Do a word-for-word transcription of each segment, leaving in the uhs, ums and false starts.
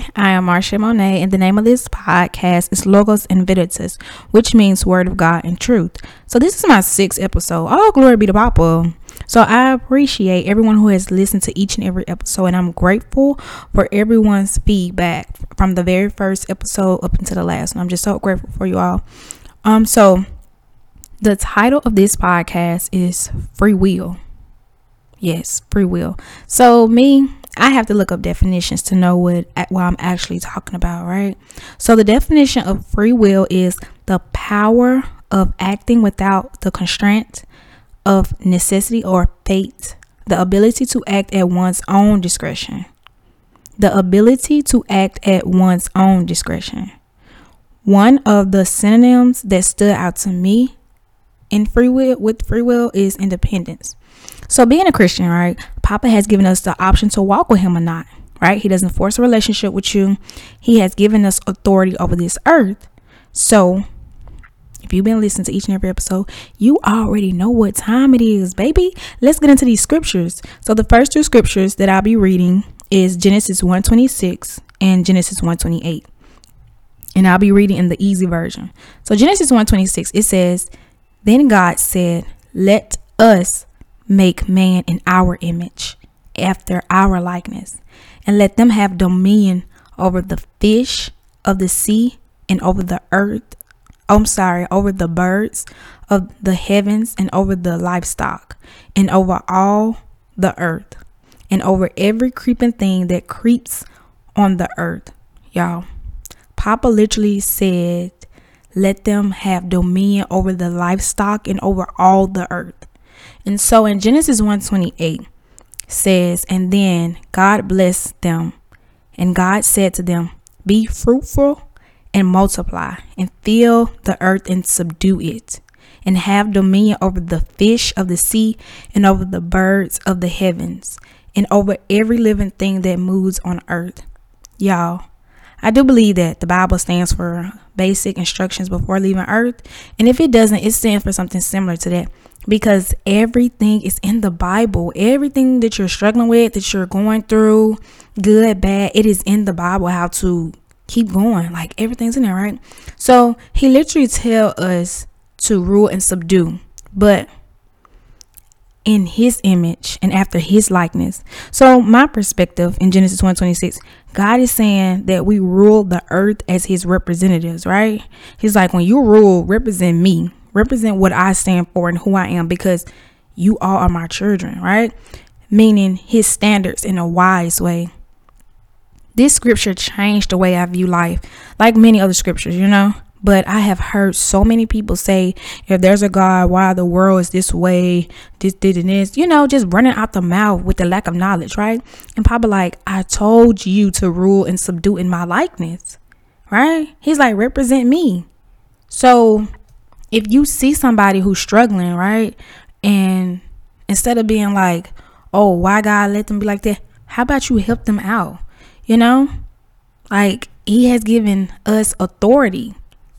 Hi, I am Marsha Monet, and the name of this podcast is Logos Inviticus, which means Word of God and Truth. So this is my sixth episode. All glory be to Papa. So I appreciate everyone who has listened to each and every episode, and I'm grateful for everyone's feedback from the very first episode up until the last one. I'm just so grateful for you all. Um, so the title of this podcast is Free Will. Yes, free will. So me, I have to look up definitions to know what, what I'm actually talking about, right? So the definition of free will is the power of acting without the constraint of necessity or fate, the ability to act at one's own discretion, the ability to act at one's own discretion. One of the synonyms that stood out to me in free will with free will is independence. So being a Christian, right, Papa has given us the option to walk with him or not, right? He doesn't force a relationship with you. He has given us authority over this earth. So if you've been listening to each and every episode, you already know what time it is, baby. Let's get into these scriptures. So the first two scriptures that I'll be reading is Genesis one twenty-six and Genesis one twenty-eight. And I'll be reading in the easy version. So Genesis one twenty-six, it says, "Then God said, let us make man in our image, after our likeness, and let them have dominion over the fish of the sea and over the earth. I'm sorry, over the birds of the heavens and over the livestock and over all the earth and over every creeping thing that creeps on the earth." Y'all, Papa literally said, let them have dominion over the livestock and over all the earth. And so in Genesis one twenty-eight says, "And then God blessed them, and God said to them, be fruitful and multiply, and fill the earth and subdue it, and have dominion over the fish of the sea, and over the birds of the heavens, and over every living thing that moves on earth." Y'all, I do believe that the Bible stands for basic instructions before leaving earth, and if it doesn't, it stands for something similar to that, because everything is in the Bible. Everything that you're struggling with, that you're going through, good, bad, it is in the Bible, how to keep going. Like, everything's in there, right? So he literally tell us to rule and subdue, but in his image and after his likeness. So my perspective in Genesis one twenty-six, God is saying that we rule the earth as his representatives, right? He's like, when you rule, represent me, represent what I stand for and who I am, because you all are my children, right? Meaning his standards in a wise way. This scripture changed the way I view life, like many other scriptures, you know, but I have heard so many people say, if there's a God, why the world is this way, this, this, and this, you know, just running out the mouth with the lack of knowledge, right? And Papa like, I told you to rule and subdue in my likeness, right? He's like, represent me. So if you see somebody who's struggling, right, and instead of being like, oh, why God let them be like that, how about you help them out? You know, like, he has given us authority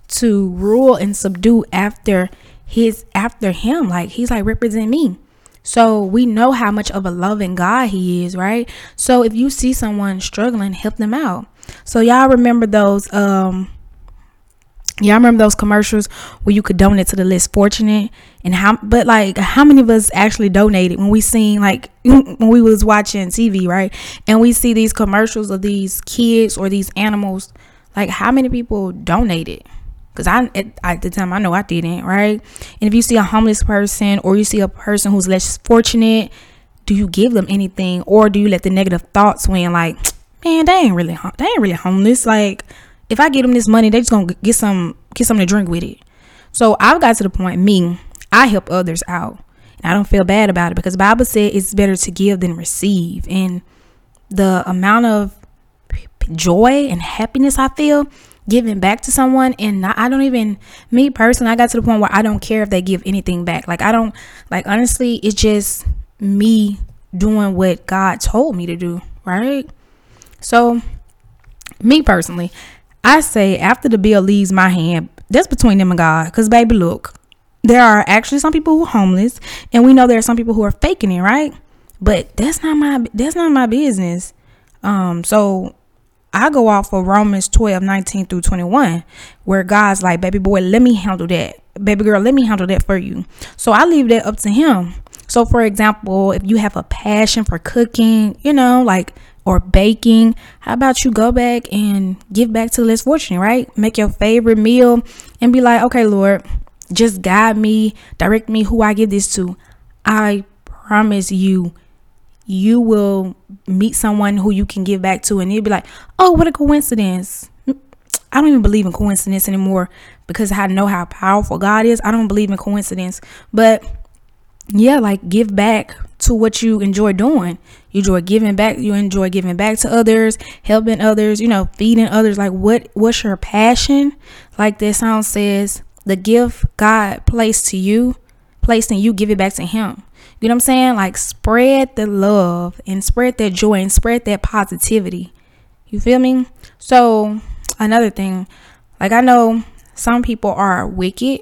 to rule and subdue after his after him. Like, he's like, represent me. So we know how much of a loving God he is, right? So if you see someone struggling, help them out. So y'all remember those um Y'all remember those commercials where you could donate to the less fortunate? And how, but like, how many of us actually donated when we seen, like, when we was watching T V, right? And we see these commercials of these kids or these animals. Like, how many people donated? Because I, at, at the time, I know I didn't, right? And if you see a homeless person or you see a person who's less fortunate, do you give them anything? Or do you let the negative thoughts win? Like, man, they ain't really, they ain't really homeless. Like, if I give them this money, they just gonna get some, get something to drink with it. So I've got to the point, me, I help others out, and I don't feel bad about it, because the Bible said it's better to give than receive. And the amount of joy and happiness I feel giving back to someone, and I don't even, me personally, I got to the point where I don't care if they give anything back. Like, I don't, like, honestly, it's just me doing what God told me to do, right? So me personally, I say after the bill leaves my hand, that's between them and God. Because, baby, look, there are actually some people who are homeless, and we know there are some people who are faking it, right? But that's not my that's not my business. Um, so I go off of Romans twelve, nineteen through twenty-one, where God's like, baby boy, let me handle that. Baby girl, let me handle that for you. So I leave that up to him. So, for example, if you have a passion for cooking, you know, like, or baking, how about you go back and give back to the less fortunate, right? Make your favorite meal and be like, okay, Lord, just guide me, direct me who I give this to. I promise you, you will meet someone who you can give back to, and you'll be like, oh, what a coincidence. I don't even believe in coincidence anymore, because I know how powerful God is. I don't believe in coincidence. But yeah, like, give back to what you enjoy doing. You enjoy giving back. You enjoy giving back to others, helping others, you know, feeding others. Like, what what's your passion? Like this song says, the gift God placed to you, placed in you, give it back to him. You know what I'm saying? Like, spread the love and spread that joy and spread that positivity. You feel me? So another thing, like, I know some people are wicked.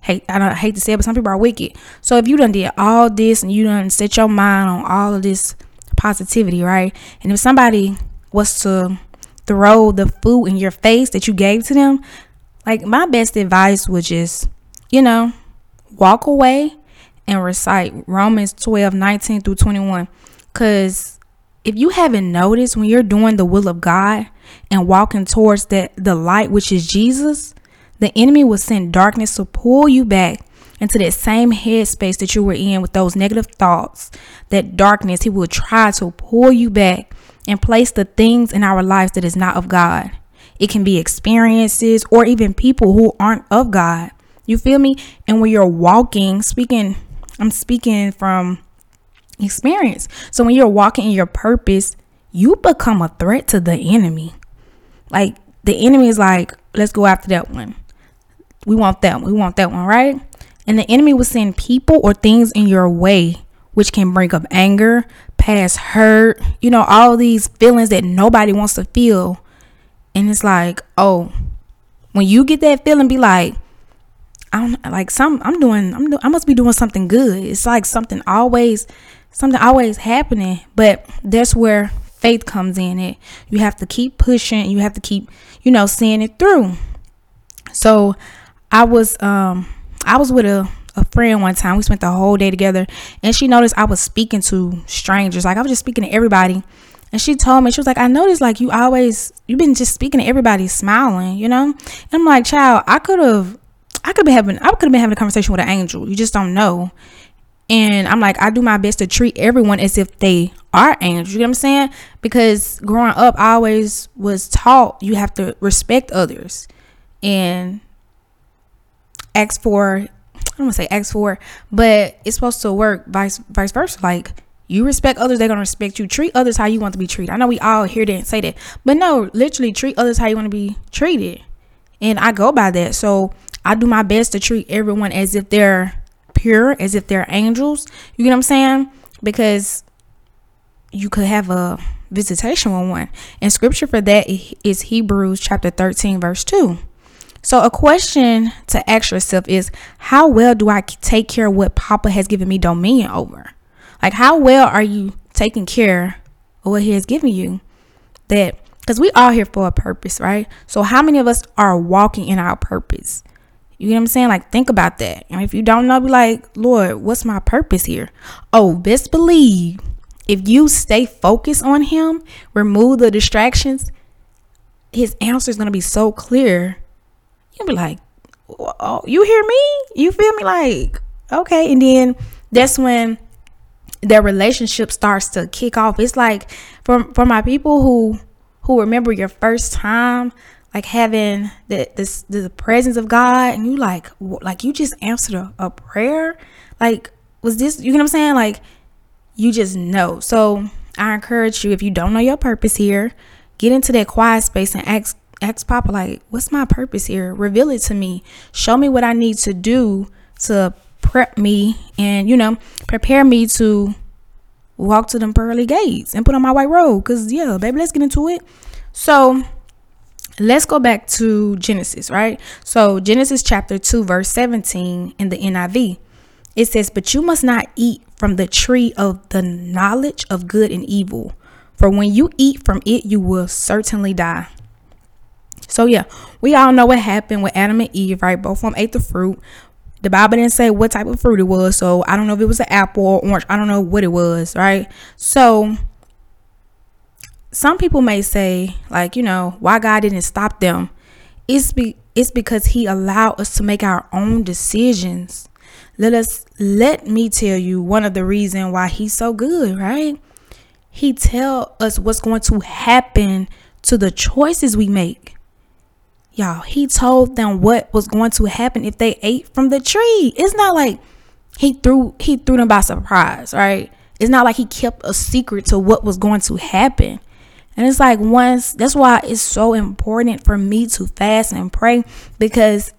Hey, I don't I hate to say it, but some people are wicked. So if you done did all this and you done set your mind on all of this positivity, right? And if somebody was to throw the food in your face that you gave to them, like, my best advice would just, you know, walk away and recite Romans twelve, nineteen through twenty-one. Because if you haven't noticed, when you're doing the will of God and walking towards that the light, which is Jesus, the enemy will send darkness to pull you back into that same headspace that you were in with those negative thoughts. That darkness, he will try to pull you back and place the things in our lives that is not of God. It can be experiences or even people who aren't of God. You feel me? And when you're walking, speaking, I'm speaking from experience. So when you're walking in your purpose, you become a threat to the enemy. Like, the enemy is like, let's go after that one. We want that one. We want that one, right? And the enemy will send people or things in your way, which can bring up anger, past hurt, you know, all these feelings that nobody wants to feel. And it's like, oh, when you get that feeling, be like, I'm like some, I'm doing, I'm do, I must be doing something good. It's like something always, something always happening. But that's where faith comes in. It you have to keep pushing. You have to keep, you know, seeing it through. So I was, um, I was with a, a friend one time. We spent the whole day together, and she noticed I was speaking to strangers. Like, I was just speaking to everybody. And she told me, she was like, I noticed, like, you always, you've been just speaking to everybody smiling, you know? And I'm like, child, I could have, I could have been having, I could have been having a conversation with an angel. You just don't know. And I'm like, I do my best to treat everyone as if they are angels. You know what I'm saying? Because growing up, I always was taught you have to respect others and ask for, I don't want to say ask for, but it's supposed to work vice, vice versa. Like, you respect others, they're going to respect you. Treat others how you want to be treated. I know we all hear that and say that, but no, literally treat others how you want to be treated. And I go by that. So I do my best to treat everyone as if they're pure, as if they're angels. You get what I'm saying? Because you could have a visitation with one. And scripture for that is Hebrews chapter thirteen, verse two. So a question to ask yourself is, how well do I take care of what Papa has given me dominion over? Like, how well are you taking care of what he has given you? That, because we all here for a purpose, right? So how many of us are walking in our purpose? You know what I'm saying? Like, think about that. And if you don't know, be like, Lord, what's my purpose here? Oh, best believe, if you stay focused on him, remove the distractions, his answer is going to be so clear. You'll be like, oh, you hear me? You feel me? Like, okay. And then that's when their relationship starts to kick off. It's like, for for my people who who remember your first time, like, having the this the presence of God, and you like like you just answered a, a prayer. Like, was this, you know what I'm saying? Like, you just know. So I encourage you, if you don't know your purpose here, get into that quiet space and ask ask Papa, like, what's my purpose here? Reveal it to me. Show me what I need to do to prep me and, you know, prepare me to walk to them pearly gates and put on my white robe. Because, yeah, baby, let's get into it. So let's go back to Genesis, right? So Genesis chapter two, verse seventeen in the N I V. It says, but you must not eat from the tree of the knowledge of good and evil, for when you eat from it, you will certainly die. So yeah, we all know what happened with Adam and Eve, right? Both of them ate the fruit. The Bible didn't say what type of fruit it was, so I don't know if it was an apple or orange. I don't know what it was, right? So some people may say, like, you know, why God didn't stop them? It's be it's because He allowed us to make our own decisions. Let us let me tell you one of the reasons why He's so good, right? He tell us what's going to happen to the choices we make. Y'all, He told them what was going to happen if they ate from the tree. It's not like he threw he threw them by surprise, right? It's not like He kept a secret to what was going to happen. And it's like once, that's why it's so important for me to fast and pray, because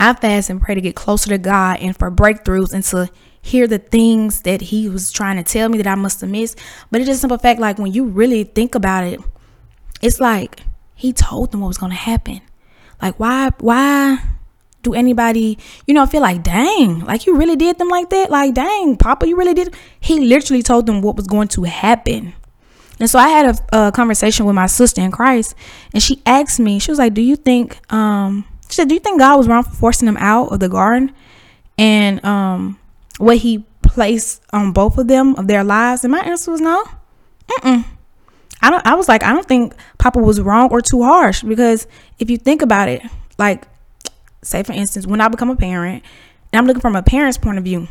I fast and pray to get closer to God and for breakthroughs and to hear the things that He was trying to tell me that I must have missed. But it's just a simple fact, like when you really think about it, it's like He told them what was going to happen. Like, why, why do anybody, you know, feel like, dang, like you really did them like that? Like, dang, Papa, you really did. He literally told them what was going to happen. And so I had a, a conversation with my sister in Christ, and she asked me, she was like, do you think, um, she said, do you think God was wrong for forcing them out of the garden? And um, what He placed on both of them, of their lives? And my answer was no. Mm-mm. I don't, I was like, I don't think Papa was wrong or too harsh, because if you think about it, like, say for instance, when I become a parent, and I'm looking from a parent's point of view.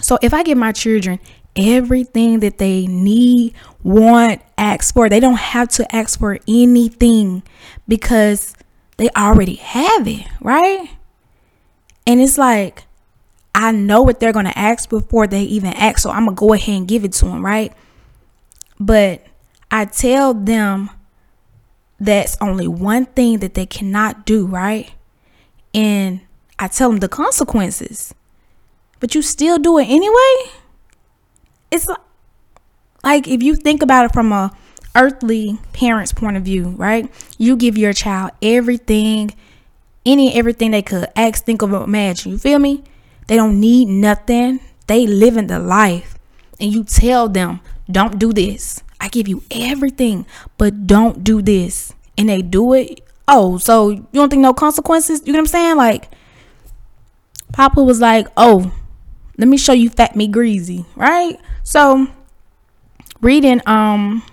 So if I give my children everything that they need, want, ask for, they don't have to ask for anything because they already have it, right? And it's like, I know what they're going to ask before they even ask, so I'm going to go ahead and give it to them, right? But I tell them that's only one thing that they cannot do, right? And I tell them the consequences, but you still do it anyway. It's like, like if you think about it from a earthly parent's point of view, right? You give your child everything, any and everything they could ask, think of, imagine. You feel me? They don't need nothing. They living the life, and you tell them, don't do this. I give you everything, but don't do this. And they do it. Oh, so you don't think no consequences? You know what I'm saying? Like, Papa was like, oh, let me show you fat me greasy, right? So reading um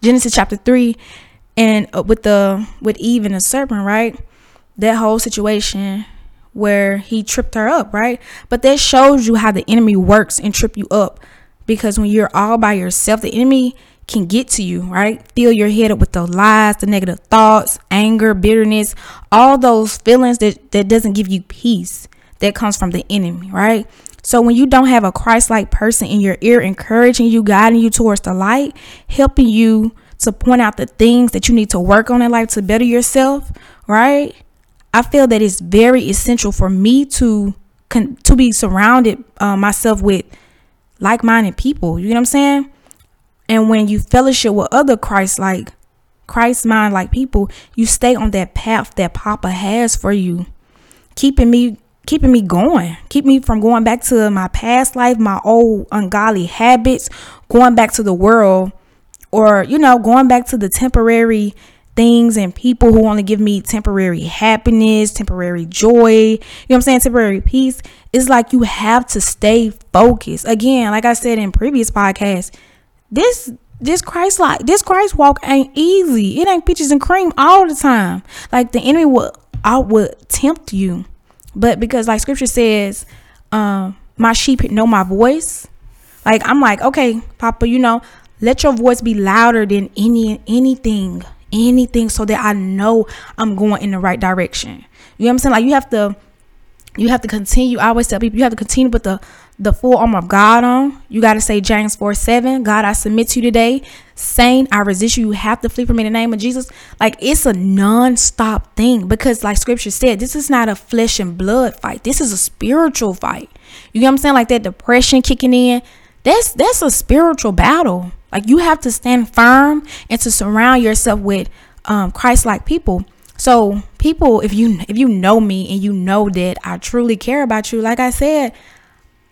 Genesis chapter three, and uh, with the with Eve and the serpent, right? That whole situation where he tripped her up, right? But that shows you how the enemy works and trip you up, because when you're all by yourself, the enemy can get to you, right? Fill your head up with those lies, the negative thoughts, anger, bitterness, all those feelings that that doesn't give you peace, that comes from the enemy, right? So when you don't have a Christ-like person in your ear encouraging you, guiding you towards the light, helping you to point out the things that you need to work on in life to better yourself, right? I feel that it's very essential for me to con- to be surrounded uh, myself with like-minded people, you know what I'm saying? And when you fellowship with other Christ-like, Christ-mind-like people, you stay on that path that Papa has for you, keeping me keeping me going, keep me from going back to my past life, my old ungodly habits, going back to the world, or, you know, going back to the temporary things and people who only give me temporary happiness, temporary joy, you know what I'm saying, temporary peace. It's like you have to stay focused. Again, like I said in previous podcasts, this this Christ like this Christ walk ain't easy. It ain't peaches and cream all the time. Like the enemy will I would tempt you. But because like scripture says, um, my sheep know my voice. Like, I'm like, okay, Papa, you know, let your voice be louder than any anything, anything, so that I know I'm going in the right direction. You know what I'm saying? Like, you have to, you have to continue. I always tell people, you have to continue with the, the full armor of God on. You got to say James four seven, God, I submit to you today. Saint, I resist you. You have to flee from me in the name of Jesus. Like, it's a non-stop thing, because like scripture said, this is not a flesh and blood fight. This is a spiritual fight. You know what I'm saying? Like that depression kicking in, that's, that's a spiritual battle. Like, you have to stand firm and to surround yourself with um, Christ-like people. So people, if you, if you know me and you know that I truly care about you, like I said,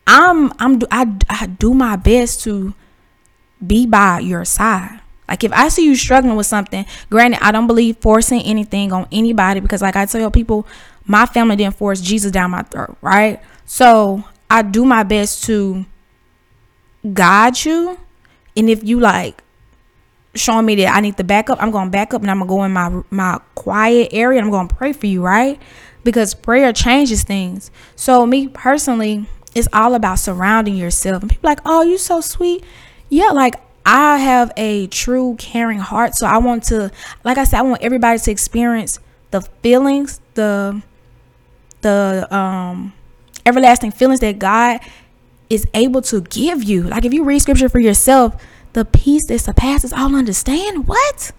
I'm I'm I, I do my best to be by your side. Like, if I see you struggling with something, granted, I don't believe forcing anything on anybody, because like I tell people, my family didn't force Jesus down my throat, right? So I do my best to guide you. And if you like showing me that I need to back up, I'm going to back up, and I'm going to go in my my quiet area, and I'm going to pray for you, right? Because prayer changes things. So me personally, it's all about surrounding yourself. And people are like, oh, you so sweet. Yeah, like, I have a true caring heart. So I want to, like I said, I want everybody to experience the feelings, the the um, everlasting feelings that God is able to give you. Like, if you read scripture for yourself, the peace that surpasses all understand. What?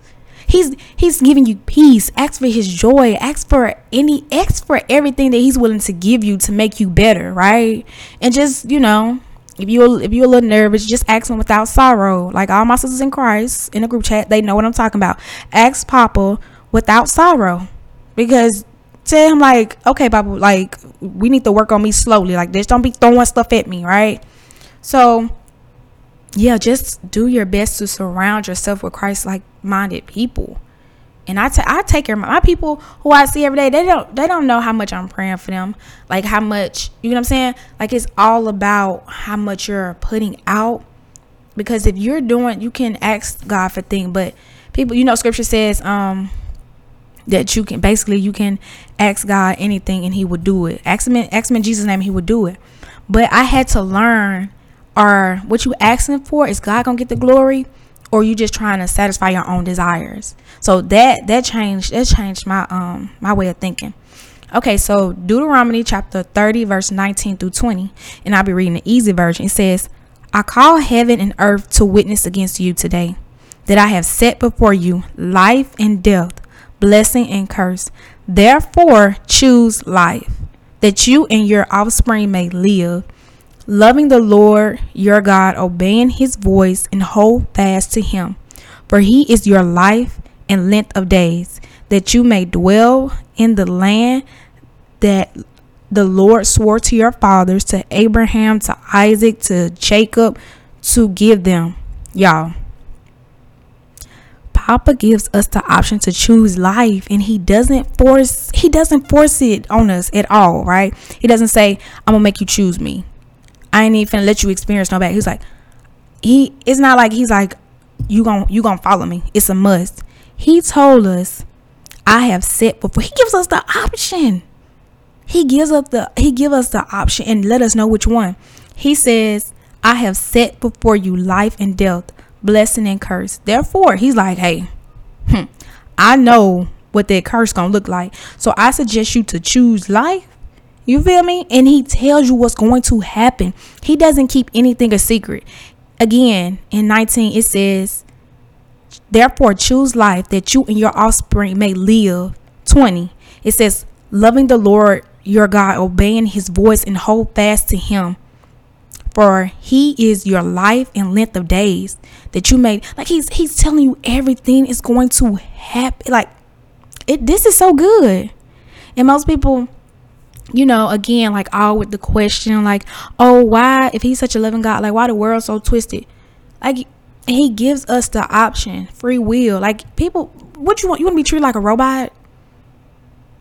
He's he's giving you peace. Ask for his joy. Ask for any, ask for everything that he's willing to give you to make you better, right? And just, you know, if you if you're a little nervous, just ask him without sorrow. Like, all my sisters in Christ in the group chat, they know what I'm talking about. Ask Papa without sorrow. Because tell him, like, okay, Papa, like, we need to work on me slowly. Like, just don't be throwing stuff at me, right? So yeah, just do your best to surround yourself with Christ-like minded people. And I, t- I take care of my, my people who I see every day. They don't they don't know how much I'm praying for them. Like, how much, you know what I'm saying? Like, it's all about how much you're putting out. Because if you're doing, you can ask God for things. But people, you know, scripture says um, that you can, basically, you can ask God anything and he will do it. Ask him in, ask him in Jesus' name, he will do it. But I had to learn, or what you asking for, is God going to get the glory? Or you just trying to satisfy your own desires? So that that changed that changed my um my way of thinking. Okay, so Deuteronomy chapter thirty, verse nineteen through twenty, and I'll be reading the easy version. It says, I call heaven and earth to witness against you today that I have set before you life and death, blessing and curse. Therefore, choose life, that you and your offspring may live, loving the Lord your God, obeying his voice, and hold fast to him. For he is your life and length of days, that you may dwell in the land that the Lord swore to your fathers, to Abraham, to Isaac, to Jacob, to give them. Y'all, Papa gives us the option to choose life, and he doesn't force he doesn't force it on us at all, right? He doesn't say, I'm gonna make you choose me. I ain't even finna let you experience no bad. He's like, he, it's not like he's like, you gon' you gon' follow me. It's a must. He told us, I have set before. He gives us the option. He gives us the he give us the option and let us know which one. He says, I have set before you life and death, blessing and curse. Therefore, he's like, hey, hmm, I know what that curse gonna look like. So I suggest you to choose life. You feel me? And he tells you what's going to happen. He doesn't keep anything a secret. Again, in nineteen, it says, therefore, choose life, that you and your offspring may live. twenty, it says, loving the Lord your God, obeying his voice, and hold fast to him. For he is your life and length of days, that you may, like, he's he's telling you everything is going to happen. Like, it, this is so good. And most people, you know, again, like, all with the question, like, oh, why, if he's such a loving God, like, why the world so twisted? Like, he gives us the option, free will. Like, people, what you want? You want to be treated like a robot?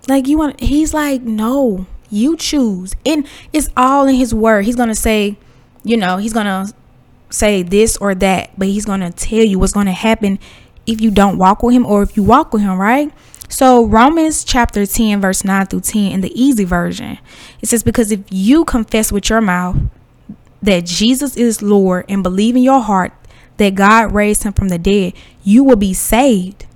Like, you want? He's like, no, you choose. And it's all in his word. He's gonna say, you know, he's gonna say this or that, but he's gonna tell you what's gonna happen if you don't walk with him, or if you walk with him, right? So Romans chapter ten, verse nine through ten in the easy version, it says, because if you confess with your mouth that Jesus is Lord and believe in your heart that God raised him from the dead, you will be saved.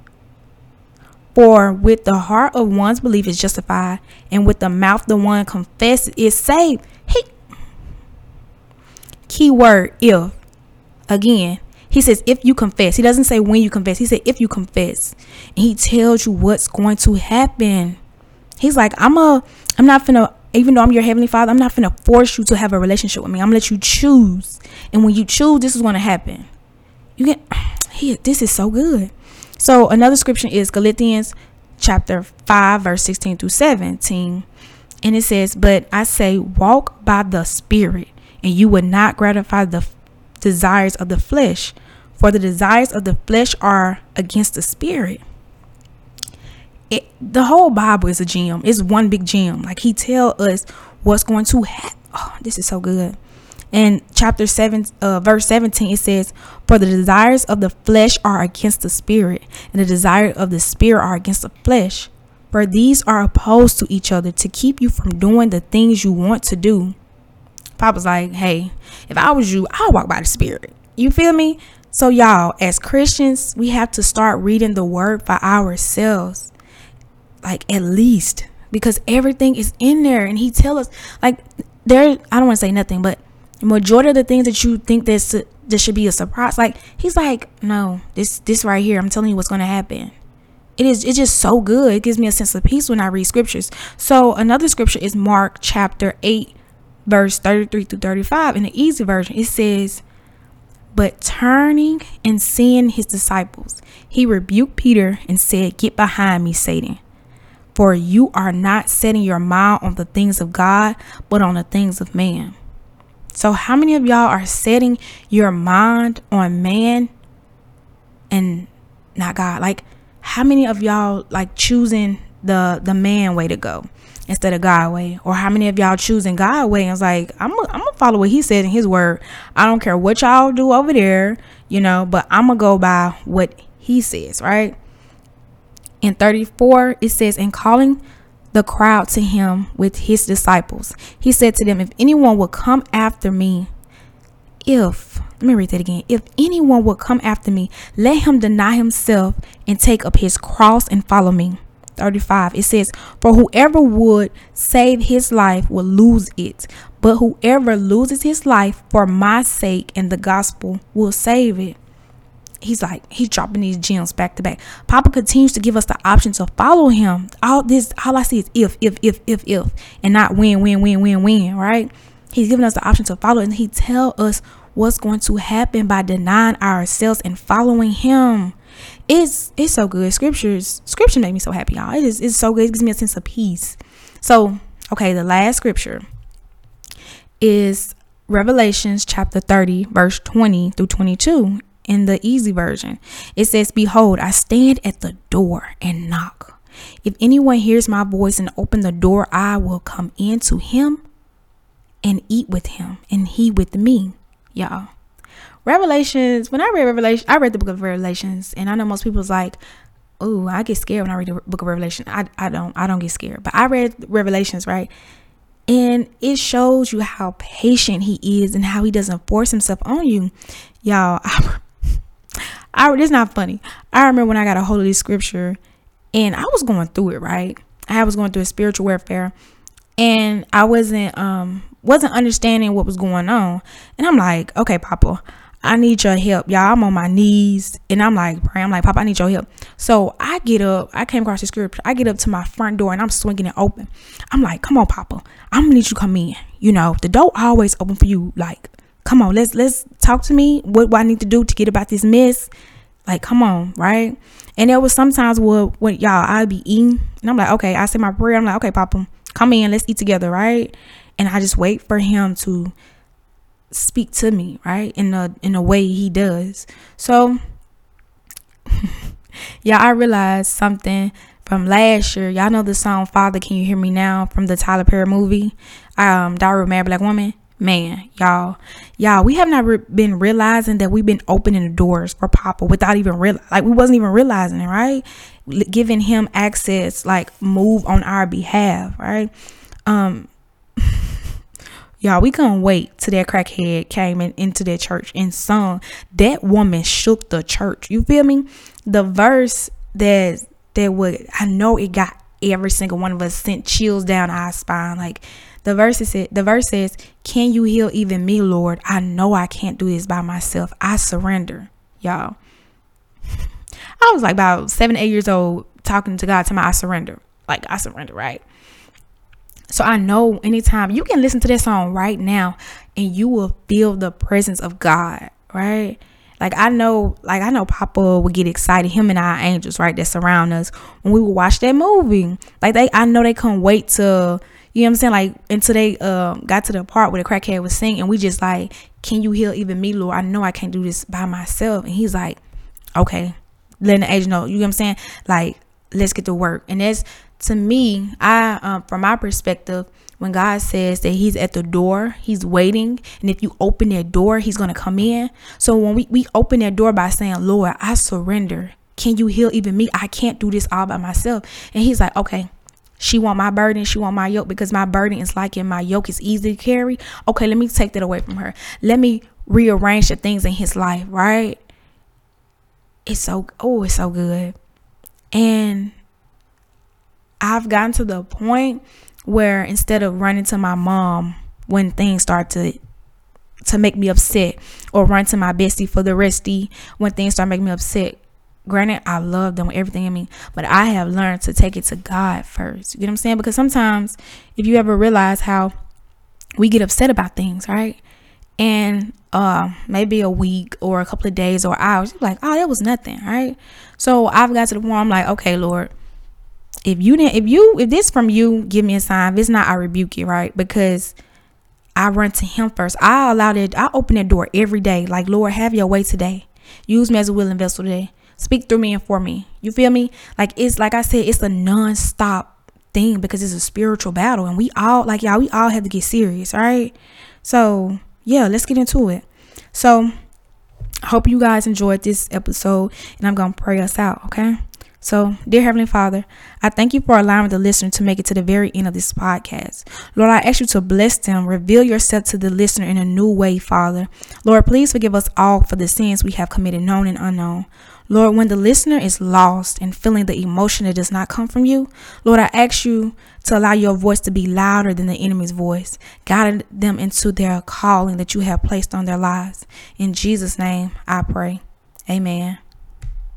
For with the heart of one's belief is justified, and with the mouth the one confesses is saved. He, key word, if. Again, he says, if you confess. He doesn't say when you confess. He said, if you confess. And he tells you what's going to happen. He's like, I'm a, I'm not finna, even though I'm your heavenly father, I'm not finna force you to have a relationship with me. I'm gonna let you choose. And when you choose, this is gonna happen. You can, he, this is so good. So another scripture is Galatians chapter five, verse sixteen through seventeen. And it says, but I say, walk by the Spirit, and you will not gratify the desires of the flesh, For the desires of the flesh are against the spirit. It, the whole Bible is a gem. It's one big gem. Like, he tell us what's going to happen. Oh, this is so good. In chapter seven, uh, verse seventeen, it says, for the desires of the flesh are against the spirit, and the desires of the spirit are against the flesh. For these are opposed to each other to keep you from doing the things you want to do. Papa's like, hey, if I was you, I'll walk by the spirit. You feel me? So y'all, as Christians, we have to start reading the word for ourselves. Like, at least, because everything is in there. And he tell us, like, there, I don't want to say nothing, but the majority of the things that you think that's, that should be a surprise, like, he's like, no, this this right here, I'm telling you what's going to happen. It is, it's just so good. It gives me a sense of peace when I read scriptures. So another scripture is Mark chapter eight, verse thirty-three through thirty-five. In the easy version, it says, but turning and seeing his disciples, he rebuked Peter and said, get behind me, Satan. For you are not setting your mind on the things of God, but on the things of man. So how many of y'all are setting your mind on man and not God? Like, how many of y'all like choosing the the man way to go instead of God way? Or how many of y'all choosing God way? And it's like, I'm gonna I'm follow what he said in his word. I don't care what y'all do over there, you know, but I'm gonna go by what he says, right? In thirty-four, it says, and calling the crowd to him with his disciples, he said to them, if anyone will come after me, if, let me read that again. If anyone will come after me, let him deny himself and take up his cross and follow me. thirty-five, it says, for whoever would save his life will lose it, but whoever loses his life for my sake and the gospel will save it. He's like, he's dropping these gems back to back. Papa continues to give us the option to follow him. All this, all I see is if, if, if, if, if, and not win, win, win, win, win, right? He's giving us the option to follow, and he tell us what's going to happen by denying ourselves and following him. It's, it's so good. Scriptures, scripture make me so happy, y'all. It is, it's so good. It gives me a sense of peace. So, okay, the last scripture is Revelation chapter thirty, verse twenty through twenty-two. In the easy version, it says, behold, I stand at the door and knock. If anyone hears my voice and open the door, I will come in to him and eat with him and he with me. Y'all, Revelations, when I read Revelation, I read the book of Revelations, and I know most people's like, oh, I get scared when I read the book of Revelation. I, I don't I don't get scared, but I read Revelations, right? And it shows you how patient he is and how he doesn't force himself on you. Y'all, I I, it's not funny. I remember when I got a hold of this scripture and I was going through it, right? I was going through a spiritual warfare and I wasn't, um, wasn't understanding what was going on. And I'm like, okay, Papa, I need your help. Y'all, I'm on my knees and I'm like, praying. I'm like, Papa, I need your help. So I get up, I came across the scripture. I get up to my front door and I'm swinging it open. I'm like, come on, Papa, I'm gonna need you to come in. You know, the door always open for you. Like, come on, let's let's talk to me. What do I need to do to get about this mess? Like, come on, right? And there was sometimes where, when y'all, I'd be eating and I'm like, okay, I say my prayer. I'm like, okay, Papa, come in, let's eat together, right? And I just wait for him to speak to me, right? In the in the way he does. So, yeah, I realized something from last year. Y'all know the song "Father, Can You Hear Me Now" from the Tyler Perry movie, um, Diary of a Mad Black Woman. Man, y'all, y'all, we have not re- been realizing that we've been opening the doors for Papa without even real, like we wasn't even realizing it, right? L- giving him access, like move on our behalf, right? Um, y'all, we couldn't wait till that crackhead came in, into that church and sung. That woman shook the church. You feel me? The verse that that would, I know it got every single one of us, sent chills down our spine, like. The verse is it. The verse says, "Can you heal even me, Lord? I know I can't do this by myself. I surrender." Y'all, I was like about seven, eight years old talking to God, telling me I surrender. Like I surrender, right? So I know anytime you can listen to that song right now, and you will feel the presence of God, right? Like I know, like I know Papa would get excited, him and our angels, right, that surround us when we would watch that movie. Like they, I know they couldn't wait to, You know what I'm saying? Like, and today um, got to the part where the crackhead was singing, and we just like, can you heal even me, Lord? I know I can't do this by myself. And he's like, okay, letting the agent know. You know what I'm saying? Like, let's get to work. And that's, to me, I um, from my perspective, when God says that he's at the door, he's waiting. And if you open that door, he's going to come in. So when we, we open that door by saying, Lord, I surrender. Can you heal even me? I can't do this all by myself. And he's like, okay, she want my burden. She want my yoke, because my burden is like, and my yoke is easy to carry. Okay, let me take that away from her. Let me rearrange the things in his life. Right. It's so, oh, it's so good. And I've gotten to the point where instead of running to my mom when things start to to make me upset, or run to my bestie for the restie when things start making me upset. Granted, I love them with everything in me, but I have learned to take it to God first. You know what I'm saying? Because sometimes, if you ever realize how we get upset about things, right? And uh, maybe a week or a couple of days or hours, you're like, oh, that was nothing, right? So I've got to the point I'm like, okay, Lord, if you didn't, if you, if this from you, give me a sign. If it's not, I rebuke you, right? Because I run to him first. I allow that. I open that door every day. Like, Lord, have your way today. Use me as a willing vessel today. Speak through me and for me. You feel me? Like, it's like I said, it's a nonstop thing, because it's a spiritual battle. And we all, like, y'all, we all have to get serious. All right. So yeah, let's get into it. So I hope you guys enjoyed this episode, and I'm going to pray us out. Okay. So, dear Heavenly Father, I thank you for allowing the listener to make it to the very end of this podcast. Lord, I ask you to bless them. Reveal yourself to the listener in a new way, Father. Lord, please forgive us all for the sins we have committed, known and unknown. Lord, when the listener is lost and feeling the emotion that does not come from you, Lord, I ask you to allow your voice to be louder than the enemy's voice, guiding them into their calling that you have placed on their lives. In Jesus' name, I pray. Amen.